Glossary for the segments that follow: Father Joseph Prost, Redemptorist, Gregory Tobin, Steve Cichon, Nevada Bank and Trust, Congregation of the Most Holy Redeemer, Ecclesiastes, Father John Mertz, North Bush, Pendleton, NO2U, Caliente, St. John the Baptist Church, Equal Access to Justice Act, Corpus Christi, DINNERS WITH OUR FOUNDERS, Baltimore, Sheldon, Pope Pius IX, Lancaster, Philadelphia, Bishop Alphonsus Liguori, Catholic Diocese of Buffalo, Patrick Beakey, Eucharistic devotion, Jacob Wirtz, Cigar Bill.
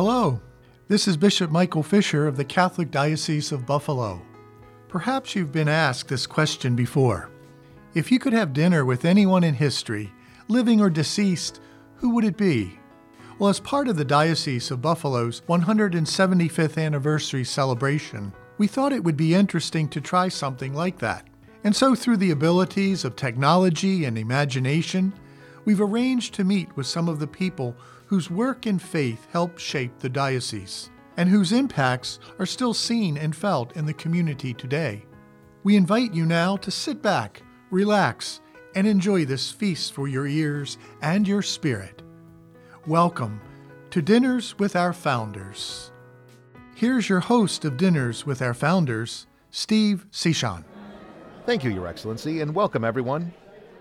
Hello, this is Bishop Michael Fisher of the Catholic Diocese of Buffalo. Perhaps you've been asked this question before. If you could have dinner with anyone in history, living or deceased, who would it be? Well, as part of the Diocese of Buffalo's 175th anniversary celebration, we thought it would be interesting to try something like that. And so through the abilities of technology and imagination, we've arranged to meet with some of the people whose work and faith helped shape the diocese, and whose impacts are still seen and felt in the community today. We invite you now to sit back, relax, and enjoy this feast for your ears and your spirit. Welcome to Dinners with Our Founders. Here's your host of Dinners with Our Founders, Steve Cichon. Thank you, Your Excellency, and welcome everyone.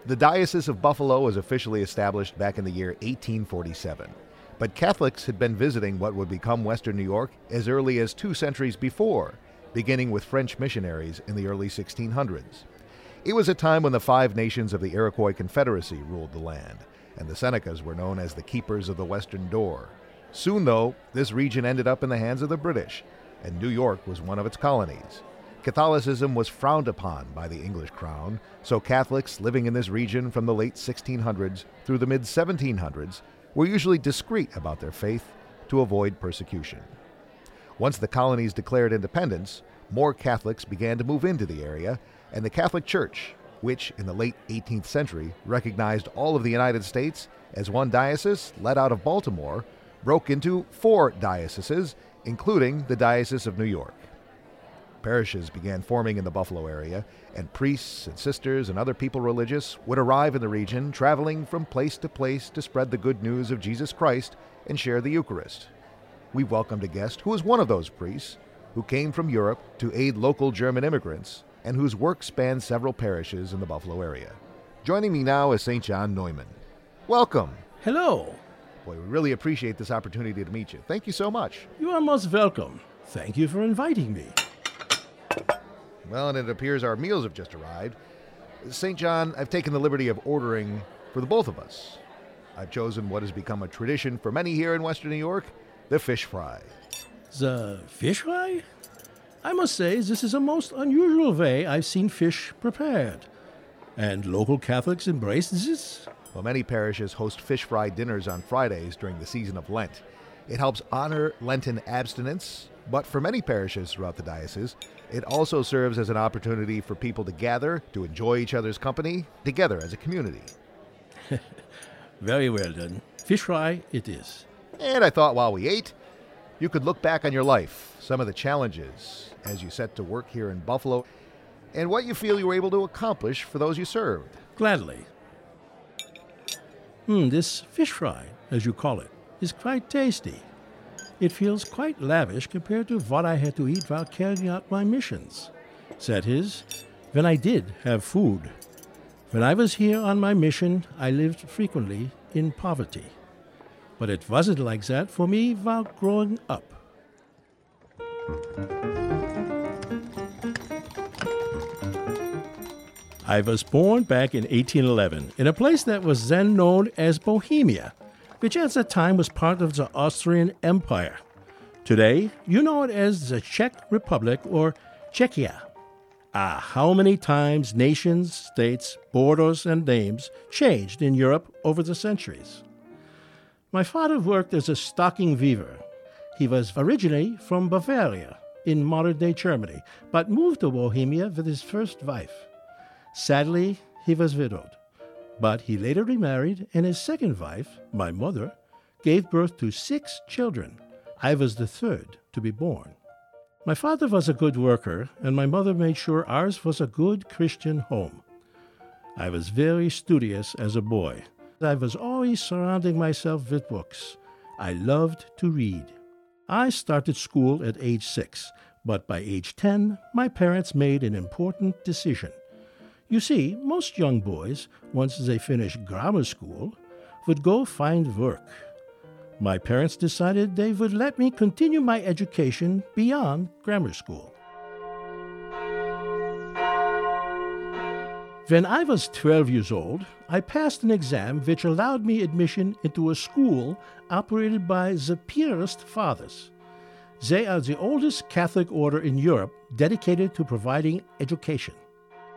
The Diocese of Buffalo was officially established back in the year 1847, but Catholics had been visiting what would become Western New York as early as 2 centuries before, beginning with French missionaries in the early 1600s. It was a time when the 5 nations of the Iroquois Confederacy ruled the land, and the Senecas were known as the keepers of the Western Door. Soon, though, this region ended up in the hands of the British, and New York was one of its colonies. Catholicism was frowned upon by the English crown, so Catholics living in this region from the late 1600s through the mid-1700s were usually discreet about their faith to avoid persecution. Once the colonies declared independence, more Catholics began to move into the area, and the Catholic Church, which in the late 18th century recognized all of the United States as one diocese led out of Baltimore, broke into 4 dioceses, including the Diocese of New York. Parishes began forming in the Buffalo area, and priests and sisters and other people religious would arrive in the region, traveling from place to place to spread the good news of Jesus Christ and share the Eucharist. We welcomed a guest who was one of those priests who came from Europe to aid local German immigrants and whose work spanned several parishes in the Buffalo area. Joining me now is St. John Neumann. Welcome. Hello. Boy, we really appreciate this opportunity to meet you. Thank you so much. You are most welcome. Thank you for inviting me. Well, and it appears our meals have just arrived. St. John, I've taken the liberty of ordering for the both of us. I've chosen what has become a tradition for many here in Western New York, the fish fry. The fish fry? I must say this is a most unusual way I've seen fish prepared. And local Catholics embrace this? Well, many parishes host fish fry dinners on Fridays during the season of Lent. It helps honor Lenten abstinence, but for many parishes throughout the diocese, it also serves as an opportunity for people to gather, to enjoy each other's company, together as a community. Very well done. Fish fry it is. And I thought while we ate, you could look back on your life, some of the challenges as you set to work here in Buffalo, and what you feel you were able to accomplish for those you served. Gladly. This fish fry, as you call it, is quite tasty. It feels quite lavish compared to what I had to eat while carrying out my missions. That is, when I did have food. When I was here on my mission, I lived frequently in poverty. But it wasn't like that for me while growing up. I was born back in 1811 in a place that was then known as Bohemia, which at that time was part of the Austrian Empire. Today, you know it as the Czech Republic or Czechia. How many times nations, states, borders, and names changed in Europe over the centuries. My father worked as a stocking weaver. He was originally from Bavaria in modern-day Germany, but moved to Bohemia with his first wife. Sadly, he was widowed. But he later remarried, and his second wife, my mother, gave birth to 6 children. I was the 3rd to be born. My father was a good worker, and my mother made sure ours was a good Christian home. I was very studious as a boy. I was always surrounding myself with books. I loved to read. I started school at age 6, but by age 10, my parents made an important decision. You see, most young boys, once they finished grammar school, would go find work. My parents decided they would let me continue my education beyond grammar school. When I was 12 years old, I passed an exam which allowed me admission into a school operated by the Piarist Fathers. They are the oldest Catholic order in Europe dedicated to providing education.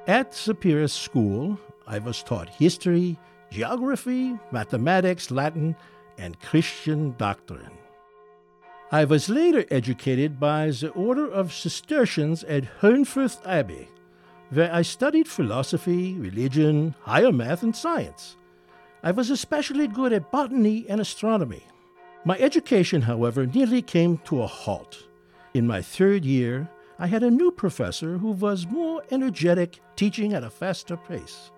At the Piarist School, I was taught history, geography, mathematics, Latin, and Christian doctrine. I was later educated by the Order of Cistercians at Hohenfurth Abbey, where I studied philosophy, religion, higher math, and science. I was especially good at botany and astronomy. My education, however, nearly came to a halt. In my third year, I had a new professor who was more energetic, teaching at a faster pace.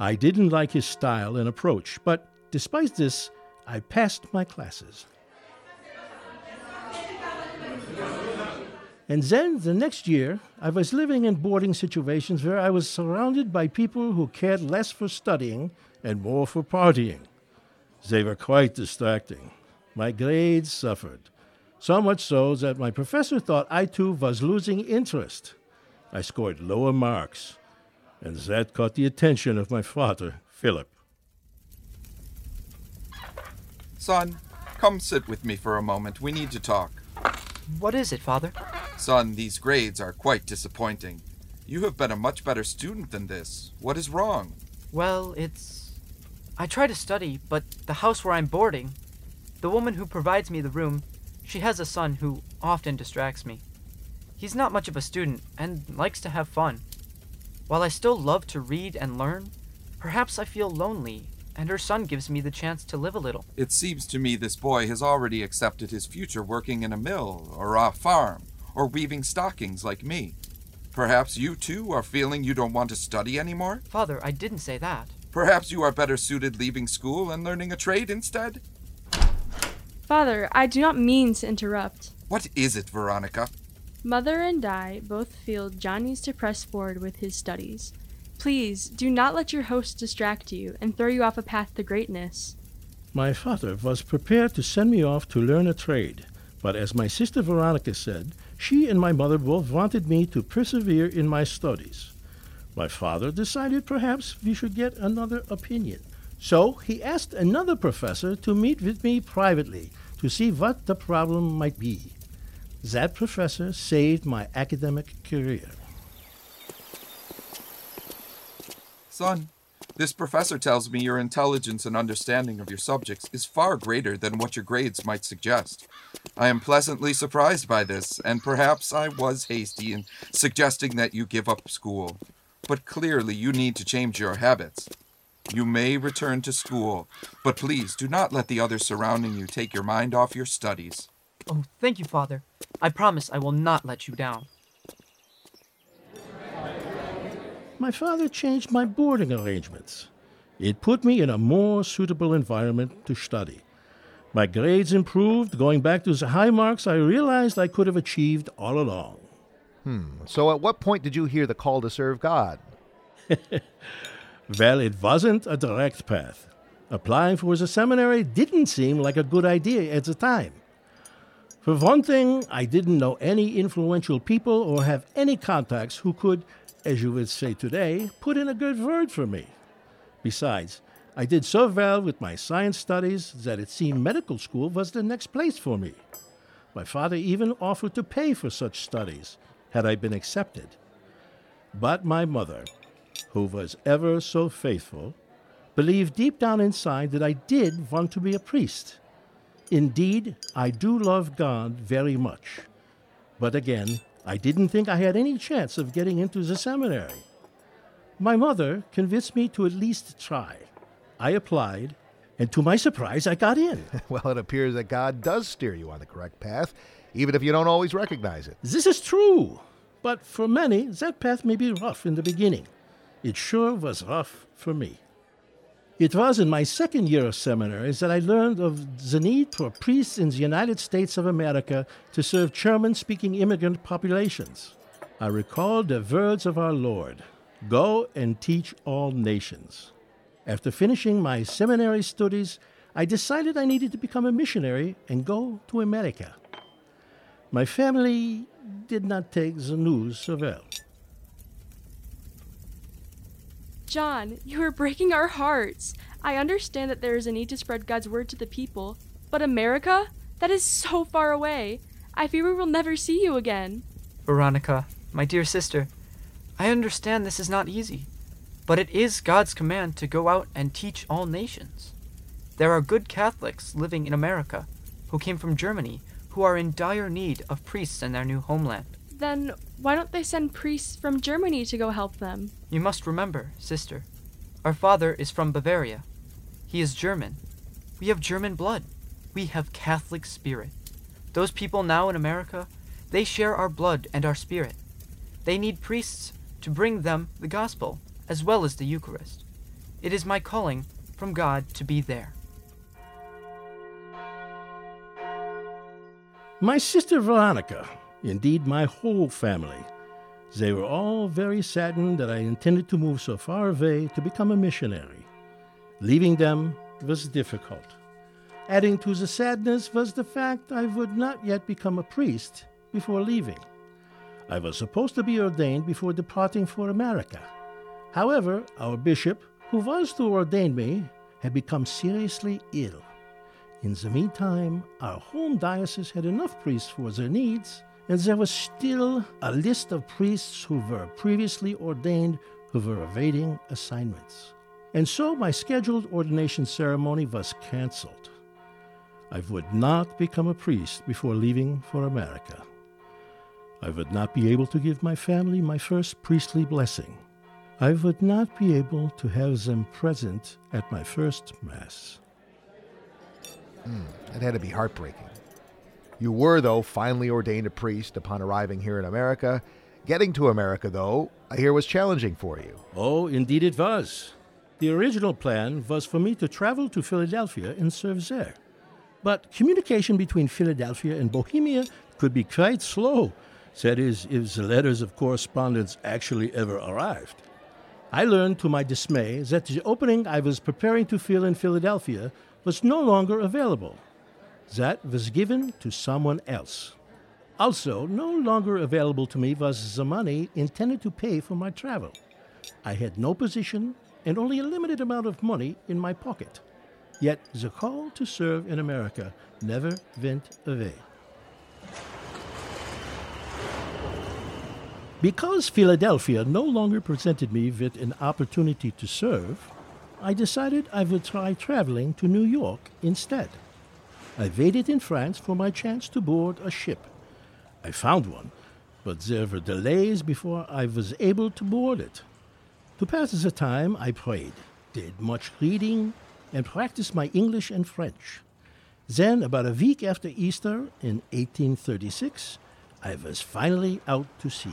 I didn't like his style and approach, but despite this, I passed my classes. And then, the next year, I was living in boarding situations where I was surrounded by people who cared less for studying and more for partying. They were quite distracting. My grades suffered, so much so that my professor thought I too was losing interest. I scored lower marks, and that caught the attention of my father, Philip. Son, come sit with me for a moment. We need to talk. What is it, Father? Son, these grades are quite disappointing. You have been a much better student than this. What is wrong? Well, I try to study, but the house where I'm boarding, the woman who provides me the room, she has a son who often distracts me. He's not much of a student and likes to have fun. While I still love to read and learn, perhaps I feel lonely, and her son gives me the chance to live a little. It seems to me this boy has already accepted his future working in a mill, or a farm, or weaving stockings like me. Perhaps you too are feeling you don't want to study anymore? Father, I didn't say that. Perhaps you are better suited leaving school and learning a trade instead? Father, I do not mean to interrupt. What is it, Veronica? Mother and I both feel John needs to press forward with his studies. Please, do not let your host distract you and throw you off a path to greatness. My father was prepared to send me off to learn a trade, but as my sister Veronica said, she and my mother both wanted me to persevere in my studies. My father decided perhaps we should get another opinion, so he asked another professor to meet with me privately to see what the problem might be. That professor saved my academic career. Son, this professor tells me your intelligence and understanding of your subjects is far greater than what your grades might suggest. I am pleasantly surprised by this, and perhaps I was hasty in suggesting that you give up school. But clearly you need to change your habits. You may return to school, but please do not let the others surrounding you take your mind off your studies. Oh, thank you, Father. I promise I will not let you down. My father changed my boarding arrangements. It put me in a more suitable environment to study. My grades improved, going back to the high marks I realized I could have achieved all along. So at what point did you hear the call to serve God? Well, it wasn't a direct path. Applying for the seminary didn't seem like a good idea at the time. For one thing, I didn't know any influential people or have any contacts who could, as you would say today, put in a good word for me. Besides, I did so well with my science studies that it seemed medical school was the next place for me. My father even offered to pay for such studies, had I been accepted. But my mother, who was ever so faithful, believed deep down inside that I did want to be a priest. Indeed, I do love God very much. But again, I didn't think I had any chance of getting into the seminary. My mother convinced me to at least try. I applied, and to my surprise, I got in. Well, it appears that God does steer you on the correct path, even if you don't always recognize it. This is true, but for many, that path may be rough in the beginning. It sure was rough for me. It was in my second year of seminary that I learned of the need for priests in the United States of America to serve German-speaking immigrant populations. I recalled the words of our Lord, "Go and teach all nations." After finishing my seminary studies, I decided I needed to become a missionary and go to America. My family did not take the news so well. John, you are breaking our hearts. I understand that there is a need to spread God's word to the people, but America? That is so far away. I fear we will never see you again. Veronica, my dear sister, I understand this is not easy, but it is God's command to go out and teach all nations. There are good Catholics living in America who came from Germany who are in dire need of priests in their new homeland. Then why don't they send priests from Germany to go help them? You must remember, sister, our father is from Bavaria. He is German. We have German blood. We have Catholic spirit. Those people now in America, they share our blood and our spirit. They need priests to bring them the gospel as well as the Eucharist. It is my calling from God to be there. My sister Veronica, indeed my whole family, they were all very saddened that I intended to move so far away to become a missionary. Leaving them was difficult. Adding to the sadness was the fact I would not yet become a priest before leaving. I was supposed to be ordained before departing for America. However, our bishop, who was to ordain me, had become seriously ill. In the meantime, our home diocese had enough priests for their needs, and there was still a list of priests who were previously ordained who were awaiting assignments. And so my scheduled ordination ceremony was canceled. I would not become a priest before leaving for America. I would not be able to give my family my first priestly blessing. I would not be able to have them present at my first Mass. That had to be heartbreaking. You were, though, finally ordained a priest upon arriving here in America. Getting to America, though, I hear was challenging for you. Oh, indeed it was. The original plan was for me to travel to Philadelphia and serve there. But communication between Philadelphia and Bohemia could be quite slow. That is, if the letters of correspondence actually ever arrived. I learned to my dismay that the opening I was preparing to fill in Philadelphia was no longer available. That was given to someone else. Also, no longer available to me was the money intended to pay for my travel. I had no position and only a limited amount of money in my pocket. Yet the call to serve in America never went away. Because Philadelphia no longer presented me with an opportunity to serve, I decided I would try traveling to New York instead. I waited in France for my chance to board a ship. I found one, but there were delays before I was able to board it. To pass the time, I prayed, did much reading, and practiced my English and French. Then, about a week after Easter in 1836, I was finally out to sea.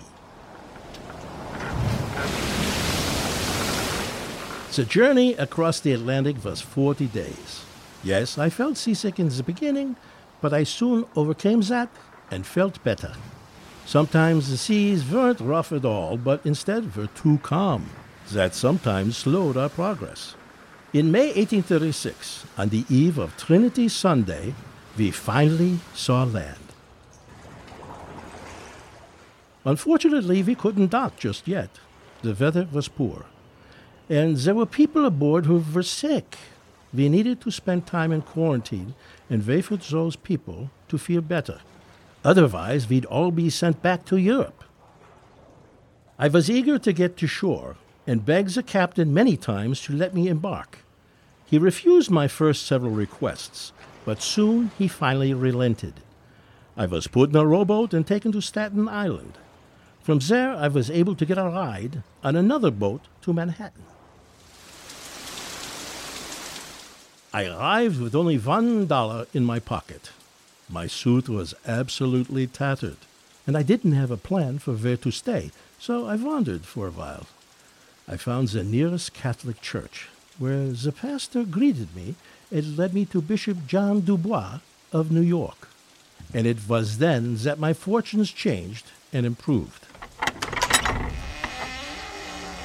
The journey across the Atlantic was 40 days. Yes, I felt seasick in the beginning, but I soon overcame that and felt better. Sometimes the seas weren't rough at all, but instead were too calm. That sometimes slowed our progress. In May 1836, on the eve of Trinity Sunday, we finally saw land. Unfortunately, we couldn't dock just yet. The weather was poor. And there were people aboard who were sick. We needed to spend time in quarantine and wait for those people to feel better. Otherwise, we'd all be sent back to Europe. I was eager to get to shore and begged the captain many times to let me embark. He refused my first several requests, but soon he finally relented. I was put in a rowboat and taken to Staten Island. From there, I was able to get a ride on another boat to Manhattan. I arrived with only $1 in my pocket. My suit was absolutely tattered, and I didn't have a plan for where to stay, so I wandered for a while. I found the nearest Catholic church, where the pastor greeted me and led me to Bishop John Dubois of New York. And it was then that my fortunes changed and improved.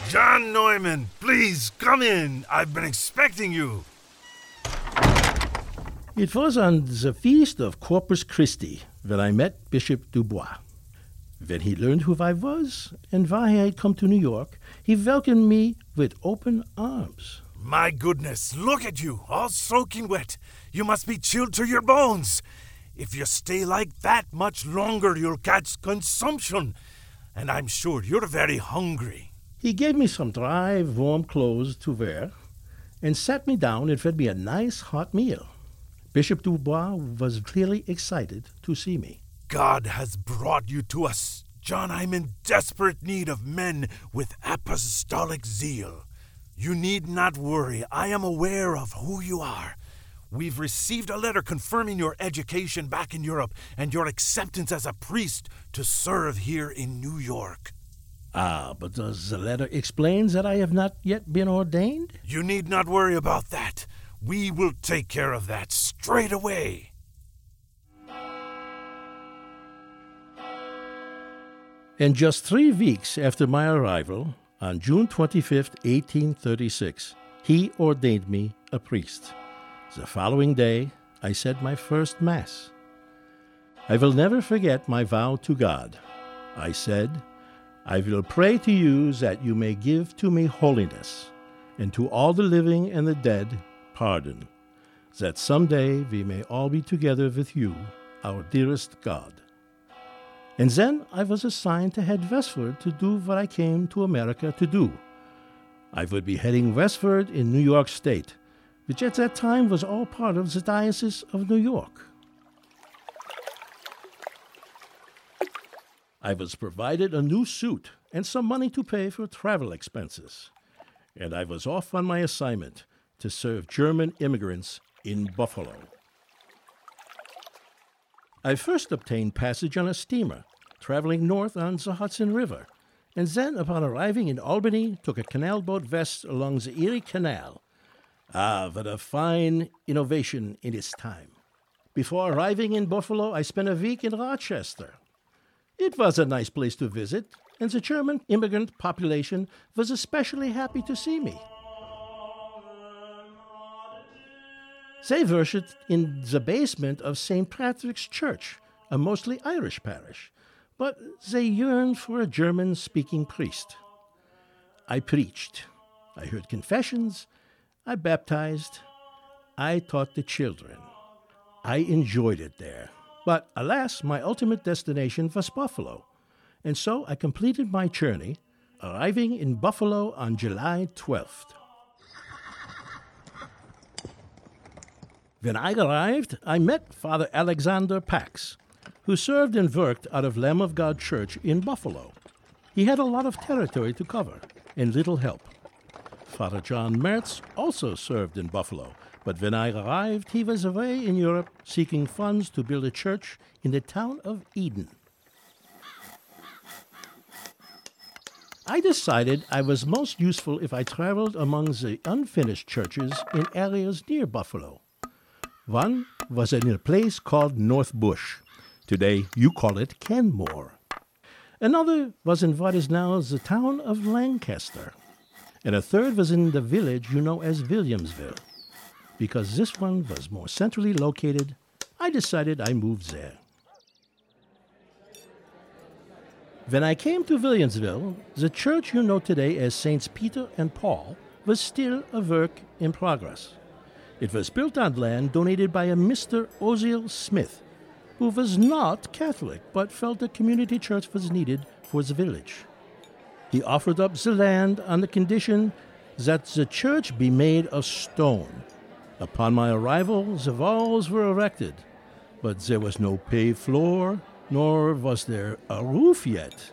John Neumann, please come in. I've been expecting you. It was on the feast of Corpus Christi that I met Bishop Dubois. When he learned who I was and why I had come to New York, he welcomed me with open arms. My goodness, look at you, all soaking wet. You must be chilled to your bones. If you stay like that much longer, you'll catch consumption. And I'm sure you're very hungry. He gave me some dry, warm clothes to wear and sat me down and fed me a nice hot meal. Bishop Dubois was clearly excited to see me. God has brought you to us. John, I'm in desperate need of men with apostolic zeal. You need not worry. I am aware of who you are. We've received a letter confirming your education back in Europe and your acceptance as a priest to serve here in New York. Ah, but does the letter explain that I have not yet been ordained? You need not worry about that. We will take care of that straight away. And just 3 weeks after my arrival, on June 25th, 1836, he ordained me a priest. The following day, I said my first Mass. I will never forget my vow to God. I said, I will pray to you that you may give to me holiness, and to all the living and the dead pardon, that someday we may all be together with you, our dearest God. And then I was assigned to head westward to do what I came to America to do. I would be heading westward in New York State, which at that time was all part of the Diocese of New York. I was provided a new suit and some money to pay for travel expenses, and I was off on my assignment to serve German immigrants in Buffalo. I first obtained passage on a steamer, traveling north on the Hudson River, and then, upon arriving in Albany, took a canal boat west along the Erie Canal. Ah, what a fine innovation in its time. Before arriving in Buffalo, I spent a week in Rochester. It was a nice place to visit, and the German immigrant population was especially happy to see me. They worshipped in the basement of St. Patrick's Church, a mostly Irish parish, but they yearned for a German-speaking priest. I preached. I heard confessions. I baptized. I taught the children. I enjoyed it there. But alas, my ultimate destination was Buffalo, and so I completed my journey, arriving in Buffalo on July 12th. When I arrived, I met Father Alexander Pax, who served and worked out of Lamb of God Church in Buffalo. He had a lot of territory to cover and little help. Father John Mertz also served in Buffalo, but when I arrived, he was away in Europe seeking funds to build a church in the town of Eden. I decided I was most useful if I traveled among the unfinished churches in areas near Buffalo. One was in a place called North Bush. Today, you call it Kenmore. Another was in what is now the town of Lancaster. And a third was in the village you know as Williamsville. Because this one was more centrally located, I decided I moved there. When I came to Williamsville, the church you know today as Saints Peter and Paul was still a work in progress. It was built on land donated by a Mr. Ozil Smith, who was not Catholic but felt a community church was needed for the village. He offered up the land on the condition that the church be made of stone. Upon my arrival, the walls were erected, but there was no paved floor, nor was there a roof yet.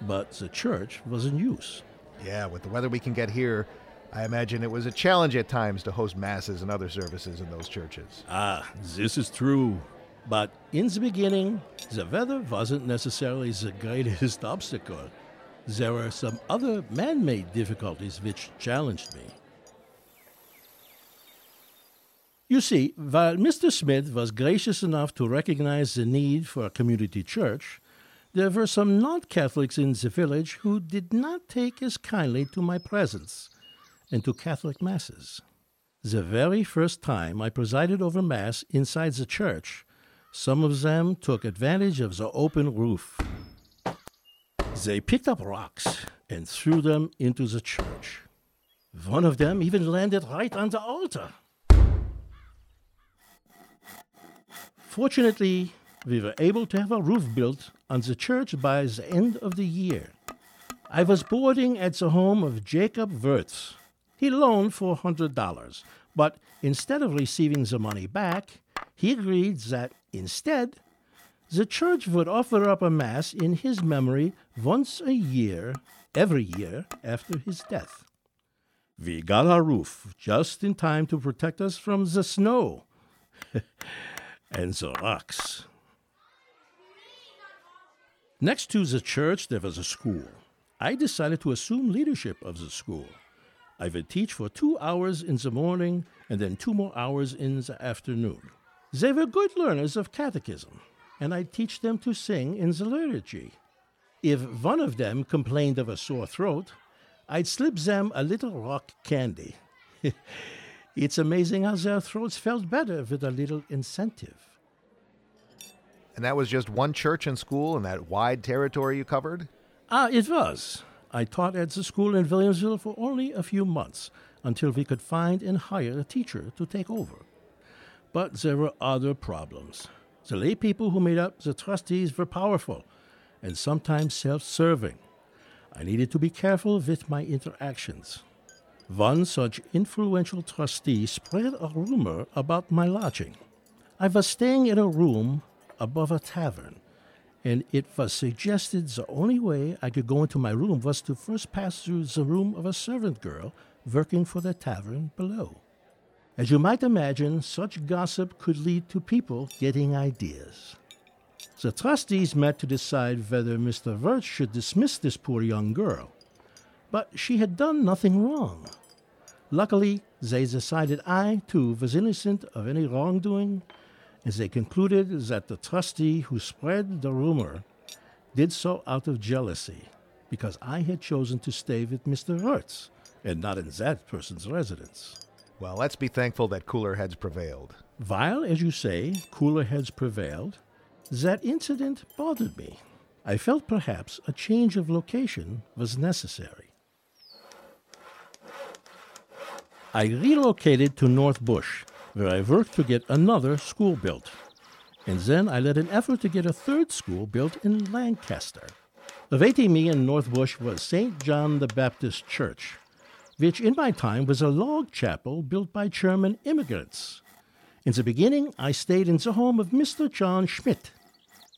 But the church was in use. Yeah, with the weather we can get here, I imagine it was a challenge at times to host masses and other services in those churches. Ah, this is true. But in the beginning, the weather wasn't necessarily the greatest obstacle. There were some other man-made difficulties which challenged me. You see, while Mr. Smith was gracious enough to recognize the need for a community church, there were some non-Catholics in the village who did not take as kindly to my presence and to Catholic masses. The very first time I presided over Mass inside the church, some of them took advantage of the open roof. They picked up rocks and threw them into the church. One of them even landed right on the altar. Fortunately, we were able to have a roof built on the church by the end of the year. I was boarding at the home of Jacob Wirtz. He loaned $400, but instead of receiving the money back, he agreed that instead, the church would offer up a mass in his memory once a year, every year after his death. We got our roof just in time to protect us from the snow and the rocks. Next to the church, there was a school. I decided to assume leadership of the school. I would teach for 2 hours in the morning and then 2 more hours in the afternoon. They were good learners of catechism, and I'd teach them to sing in the liturgy. If one of them complained of a sore throat, I'd slip them a little rock candy. It's amazing how their throats felt better with a little incentive. And that was just one church and school in that wide territory you covered? It was. I taught at the school in Williamsville for only a few months, until we could find and hire a teacher to take over. But there were other problems. The lay people who made up the trustees were powerful and sometimes self-serving. I needed to be careful with my interactions. One such influential trustee spread a rumor about my lodging. I was staying in a room above a tavern, and it was suggested the only way I could go into my room was to first pass through the room of a servant girl working for the tavern below. As you might imagine, such gossip could lead to people getting ideas. The trustees met to decide whether Mr. Wirtz should dismiss this poor young girl, but she had done nothing wrong. Luckily, they decided I, too, was innocent of any wrongdoing, and they concluded that the trustee who spread the rumor did so out of jealousy, because I had chosen to stay with Mr. Wirtz, and not in that person's residence. Well, let's be thankful that cooler heads prevailed. While, as you say, cooler heads prevailed, that incident bothered me. I felt perhaps a change of location was necessary. I relocated to North Bush, where I worked to get another school built. And then I led an effort to get a third school built in Lancaster. Awaiting me in North Bush was St. John the Baptist Church, which in my time was a log chapel built by German immigrants. In the beginning, I stayed in the home of Mr. John Schmidt.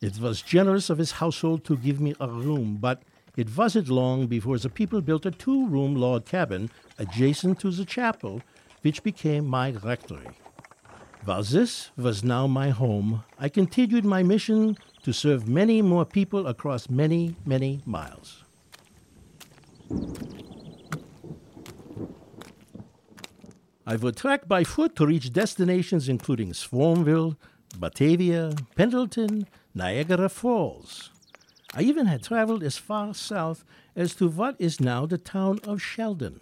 It was generous of his household to give me a room, but it wasn't long before the people built a 2-room log cabin adjacent to the chapel, which became my rectory. While this was now my home, I continued my mission to serve many more people across many, many miles. I would trek by foot to reach destinations including Swarmville, Batavia, Pendleton, Niagara Falls. I even had traveled as far south as to what is now the town of Sheldon.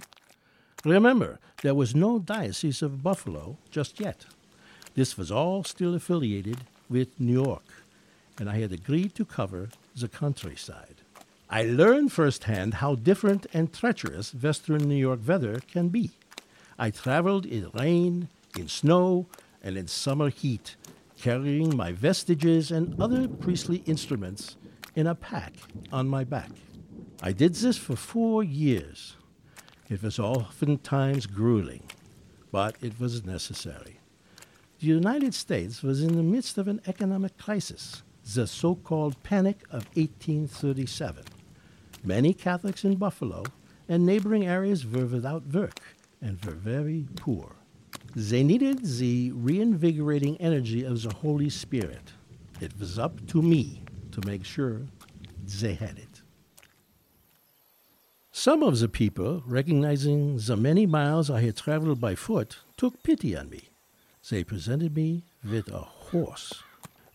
Remember, there was no Diocese of Buffalo just yet. This was all still affiliated with New York, and I had agreed to cover the countryside. I learned firsthand how different and treacherous Western New York weather can be. I traveled in rain, in snow, and in summer heat, carrying my vestiges and other priestly instruments in a pack on my back. I did this for 4 years. It was oftentimes grueling, but it was necessary. The United States was in the midst of an economic crisis, the so-called Panic of 1837. Many Catholics in Buffalo and neighboring areas were without work and were very poor. They needed the reinvigorating energy of the Holy Spirit. It was up to me to make sure they had it. Some of the people, recognizing the many miles I had traveled by foot, took pity on me. They presented me with a horse.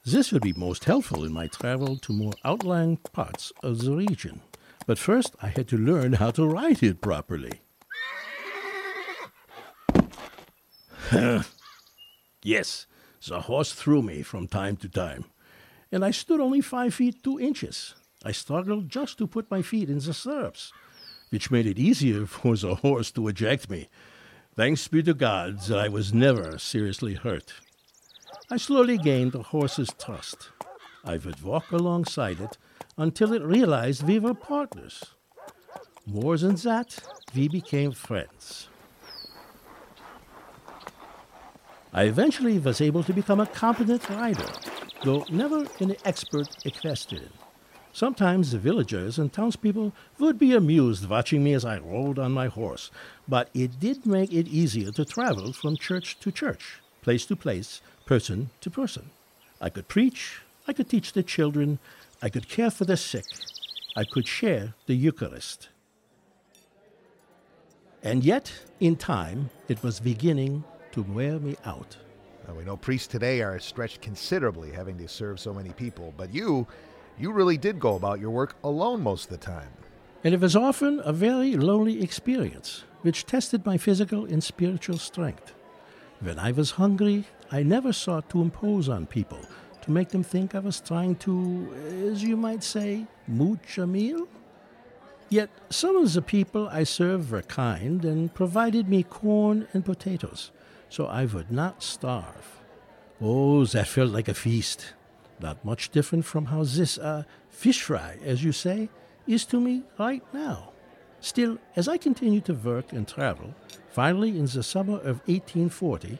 This would be most helpful in my travel to more outlying parts of the region. But first, I had to learn how to ride it properly. Yes, the horse threw me from time to time, and I stood only 5 feet 2 inches. I struggled just to put my feet in the stirrups, which made it easier for the horse to eject me. Thanks be to God that I was never seriously hurt. I slowly gained the horse's trust. I would walk alongside it until it realized we were partners. More than that, we became friends. I eventually was able to become a competent rider, though never an expert equestrian. Sometimes the villagers and townspeople would be amused watching me as I rolled on my horse, but it did make it easier to travel from church to church, place to place, person to person. I could preach, I could teach the children, I could care for the sick, I could share the Eucharist. And yet, in time, it was beginning to wear me out. Now, we know priests today are stretched considerably having to serve so many people, but you really did go about your work alone most of the time. And it was often a very lonely experience, which tested my physical and spiritual strength. When I was hungry, I never sought to impose on people, to make them think I was trying to, as you might say, mooch a meal. Yet some of the people I served were kind and provided me corn and potatoes, so I would not starve. Oh, that felt like a feast. Not much different from how this fish fry, as you say, is to me right now. Still, as I continued to work and travel, finally in the summer of 1840,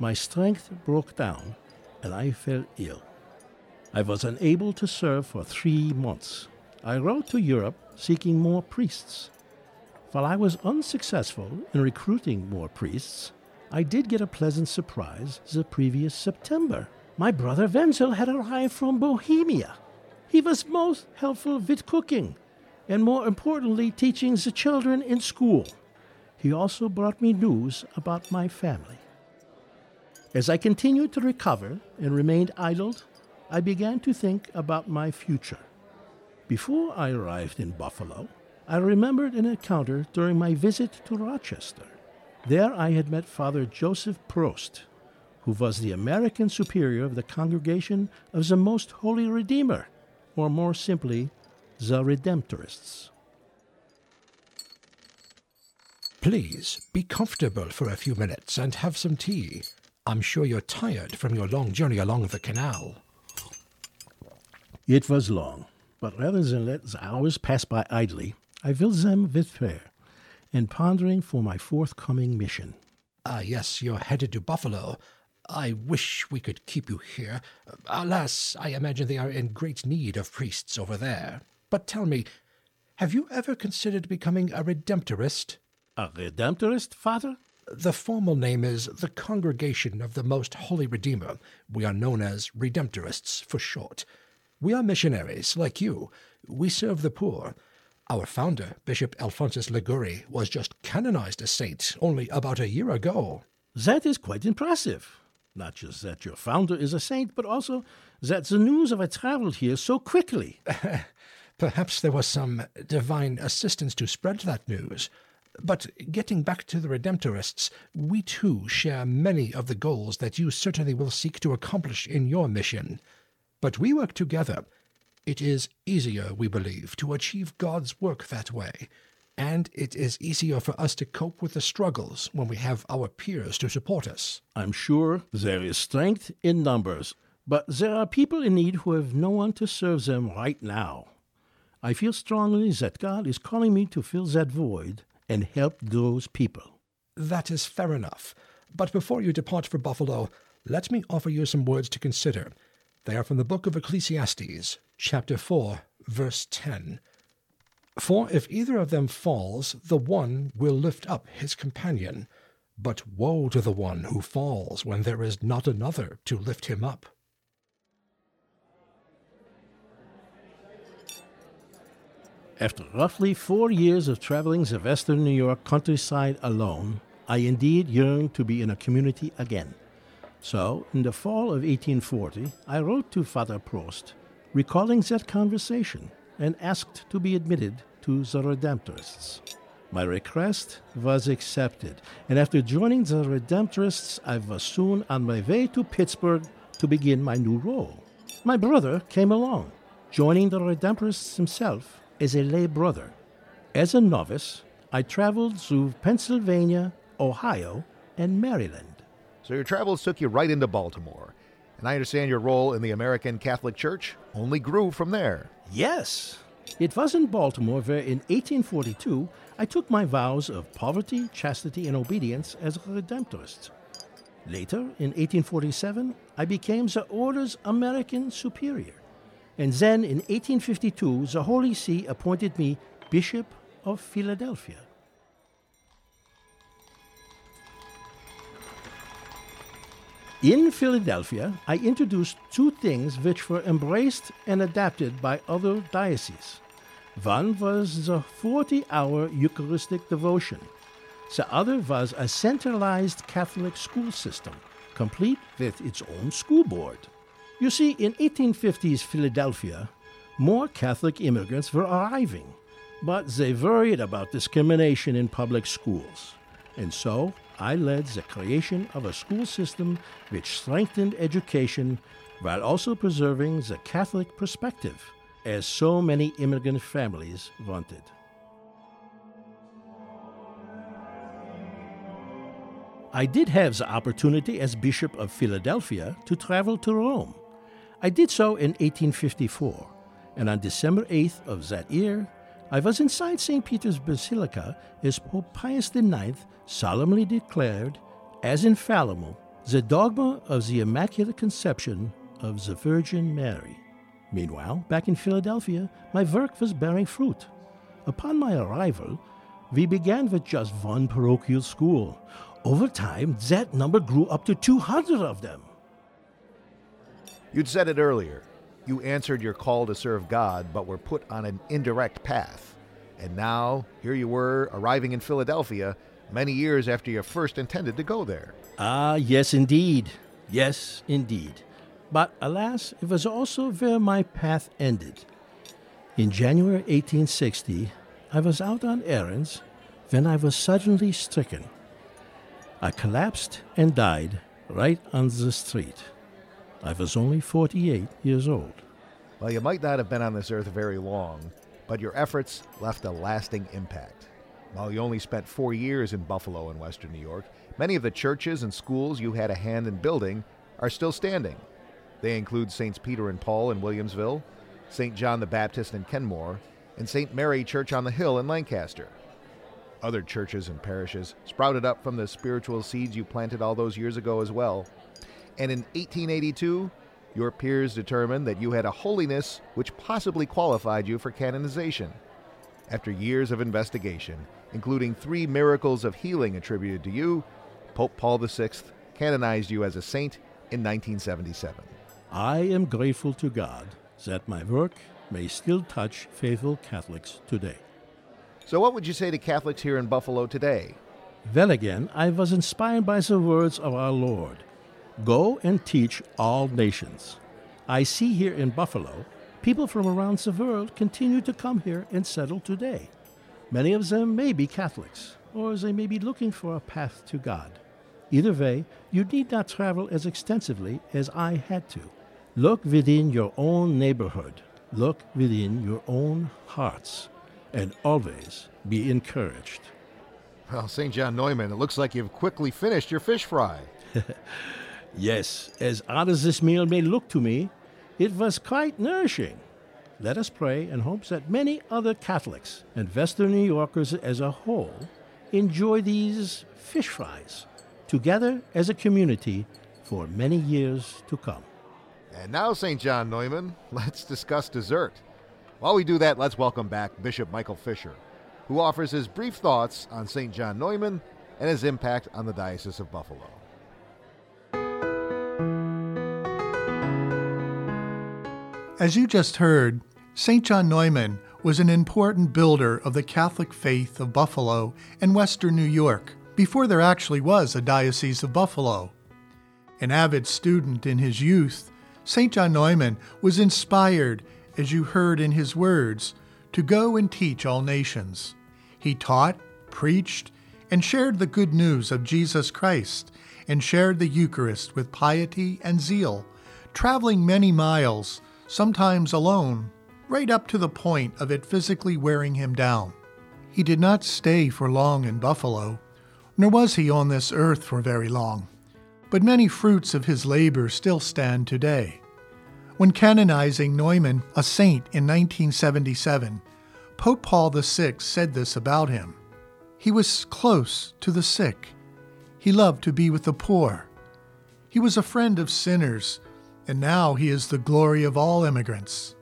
my strength broke down and I fell ill. I was unable to serve for 3 months. I rode to Europe seeking more priests. While I was unsuccessful in recruiting more priests, I did get a pleasant surprise the previous September. My brother Wenzel had arrived from Bohemia. He was most helpful with cooking, and more importantly, teaching the children in school. He also brought me news about my family. As I continued to recover and remained idled, I began to think about my future. Before I arrived in Buffalo, I remembered an encounter during my visit to Rochester. There I had met Father Joseph Prost, who was the American superior of the Congregation of the Most Holy Redeemer, or more simply, the Redemptorists. Please be comfortable for a few minutes and have some tea. I'm sure you're tired from your long journey along the canal. It was long, but rather than let the hours pass by idly, I filled them with prayer and pondering for my forthcoming mission. Yes, you're headed to Buffalo. I wish we could keep you here. Alas, I imagine they are in great need of priests over there. But tell me, have you ever considered becoming a Redemptorist? A Redemptorist, Father? The formal name is the Congregation of the Most Holy Redeemer. We are known as Redemptorists for short. We are missionaries, like you. We serve the poor. Our founder, Bishop Alphonsus Liguori, was just canonized a saint only about a year ago. That is quite impressive. Not just that your founder is a saint, but also that the news of it traveled here so quickly. Perhaps there was some divine assistance to spread that news. But getting back to the Redemptorists, we too share many of the goals that you certainly will seek to accomplish in your mission. But we work together. It is easier, we believe, to achieve God's work that way, and it is easier for us to cope with the struggles when we have our peers to support us. I'm sure there is strength in numbers, but there are people in need who have no one to serve them right now. I feel strongly that God is calling me to fill that void and help those people. That is fair enough, but before you depart for Buffalo, let me offer you some words to consider. They are from the book of Ecclesiastes, chapter 4, verse 10. For if either of them falls, the one will lift up his companion. But woe to the one who falls when there is not another to lift him up. After roughly 4 years of traveling the Western New York countryside alone, I indeed yearned to be in a community again. So, in the fall of 1840, I wrote to Father Prost, recalling that conversation, and asked to be admitted to the Redemptorists. My request was accepted, and after joining the Redemptorists, I was soon on my way to Pittsburgh to begin my new role. My brother came along. joining the Redemptorists himself as a lay brother. As a novice, I traveled through Pennsylvania, Ohio, and Maryland. So your travels took you right into Baltimore. And I understand your role in the American Catholic Church only grew from there. Yes. It was in Baltimore where in 1842 I took my vows of poverty, chastity, and obedience as a Redemptorist. Later, in 1847, I became the Order's American Superior. And then in 1852, the Holy See appointed me Bishop of Philadelphia. In Philadelphia, I introduced two things which were embraced and adapted by other dioceses. One was the 40-hour Eucharistic devotion. The other was a centralized Catholic school system, complete with its own school board. You see, in 1850s Philadelphia, more Catholic immigrants were arriving, but they worried about discrimination in public schools. And so, I led the creation of a school system which strengthened education while also preserving the Catholic perspective, as so many immigrant families wanted. I did have the opportunity as Bishop of Philadelphia to travel to Rome. I did so in 1854, and on December 8th of that year, I was inside St. Peter's Basilica as Pope Pius IX solemnly declared, as infallible, the dogma of the Immaculate Conception of the Virgin Mary. Meanwhile, back in Philadelphia, my work was bearing fruit. Upon my arrival, we began with just one parochial school. Over time, that number grew up to 200 of them. You'd said it earlier. You answered your call to serve God, but were put on an indirect path. And now, here you were, arriving in Philadelphia, many years after you first intended to go there. Ah, yes, indeed. Yes, indeed. But alas, it was also where my path ended. In January 1860, I was out on errands when I was suddenly stricken. I collapsed and died right on the street. I was only 48 years old. Well, you might not have been on this earth very long, but your efforts left a lasting impact. While you only spent 4 years in Buffalo and Western New York, many of the churches and schools you had a hand in building are still standing. They include Saints Peter and Paul in Williamsville, St. John the Baptist in Kenmore, and St. Mary Church on the Hill in Lancaster. Other churches and parishes sprouted up from the spiritual seeds you planted all those years ago as well. And in 1882, your peers determined that you had a holiness which possibly qualified you for canonization. After years of investigation, including 3 miracles of healing attributed to you, Pope Paul VI canonized you as a saint in 1977. I am grateful to God that my work may still touch faithful Catholics today. So what would you say to Catholics here in Buffalo today? Well, again, I was inspired by the words of our Lord. Go and teach all nations. I see here in Buffalo, people from around the world continue to come here and settle today. Many of them may be Catholics, or they may be looking for a path to God. Either way, you need not travel as extensively as I had to. Look within your own neighborhood. Look within your own hearts. And always be encouraged. Well, St. John Neumann, it looks like you've quickly finished your fish fry. Yes, as odd as this meal may look to me, it was quite nourishing. Let us pray and hope that many other Catholics and Western New Yorkers as a whole enjoy these fish fries together as a community for many years to come. And now, St. John Neumann, let's discuss dessert. While we do that, let's welcome back Bishop Michael Fisher, who offers his brief thoughts on St. John Neumann and his impact on the Diocese of Buffalo. As you just heard, St. John Neumann was an important builder of the Catholic faith of Buffalo and Western New York before there actually was a Diocese of Buffalo. An avid student in his youth, St. John Neumann was inspired, as you heard in his words, to go and teach all nations. He taught, preached, and shared the good news of Jesus Christ, and shared the Eucharist with piety and zeal, traveling many miles, sometimes alone, right up to the point of it physically wearing him down. He did not stay for long in Buffalo, nor was he on this earth for very long, but many fruits of his labor still stand today. When canonizing Neumann, a saint, in 1977, Pope Paul VI said this about him. He was close to the sick. He loved to be with the poor. He was a friend of sinners, and now he is the glory of all immigrants.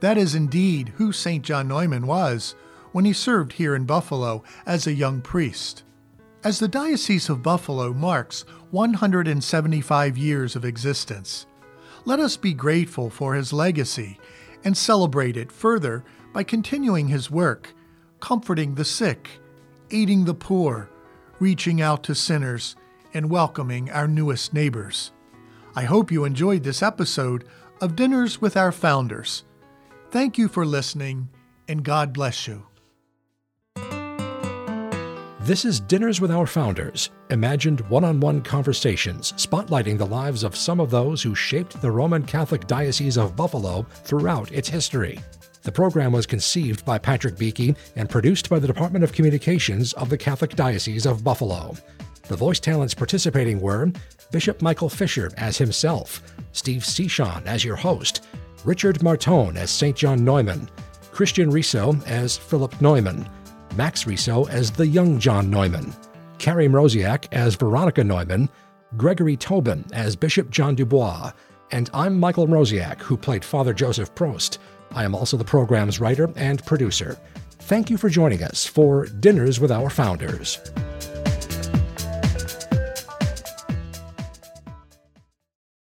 That is indeed who St. John Neumann was when he served here in Buffalo as a young priest. As the Diocese of Buffalo marks 175 years of existence, let us be grateful for his legacy and celebrate it further by continuing his work, comforting the sick, aiding the poor, reaching out to sinners, and welcoming our newest neighbors. I hope you enjoyed this episode of Dinners with Our Founders. Thank you for listening, and God bless you. This is Dinners with Our Founders, imagined one-on-one conversations spotlighting the lives of some of those who shaped the Roman Catholic Diocese of Buffalo throughout its history. The program was conceived by Patrick Beakey and produced by the Department of Communications of the Catholic Diocese of Buffalo. The voice talents participating were Bishop Michael Fisher as himself, Steve Cichon as your host, Richard Martone as St. John Neumann, Christian Riso as Philip Neumann, Max Riso as the young John Neumann, Carrie Mroziak as Veronica Neumann, Gregory Tobin as Bishop John Dubois, and I'm Michael Mroziak, who played Father Joseph Prost. I am also the program's writer and producer. Thank you for joining us for Dinners with Our Founders.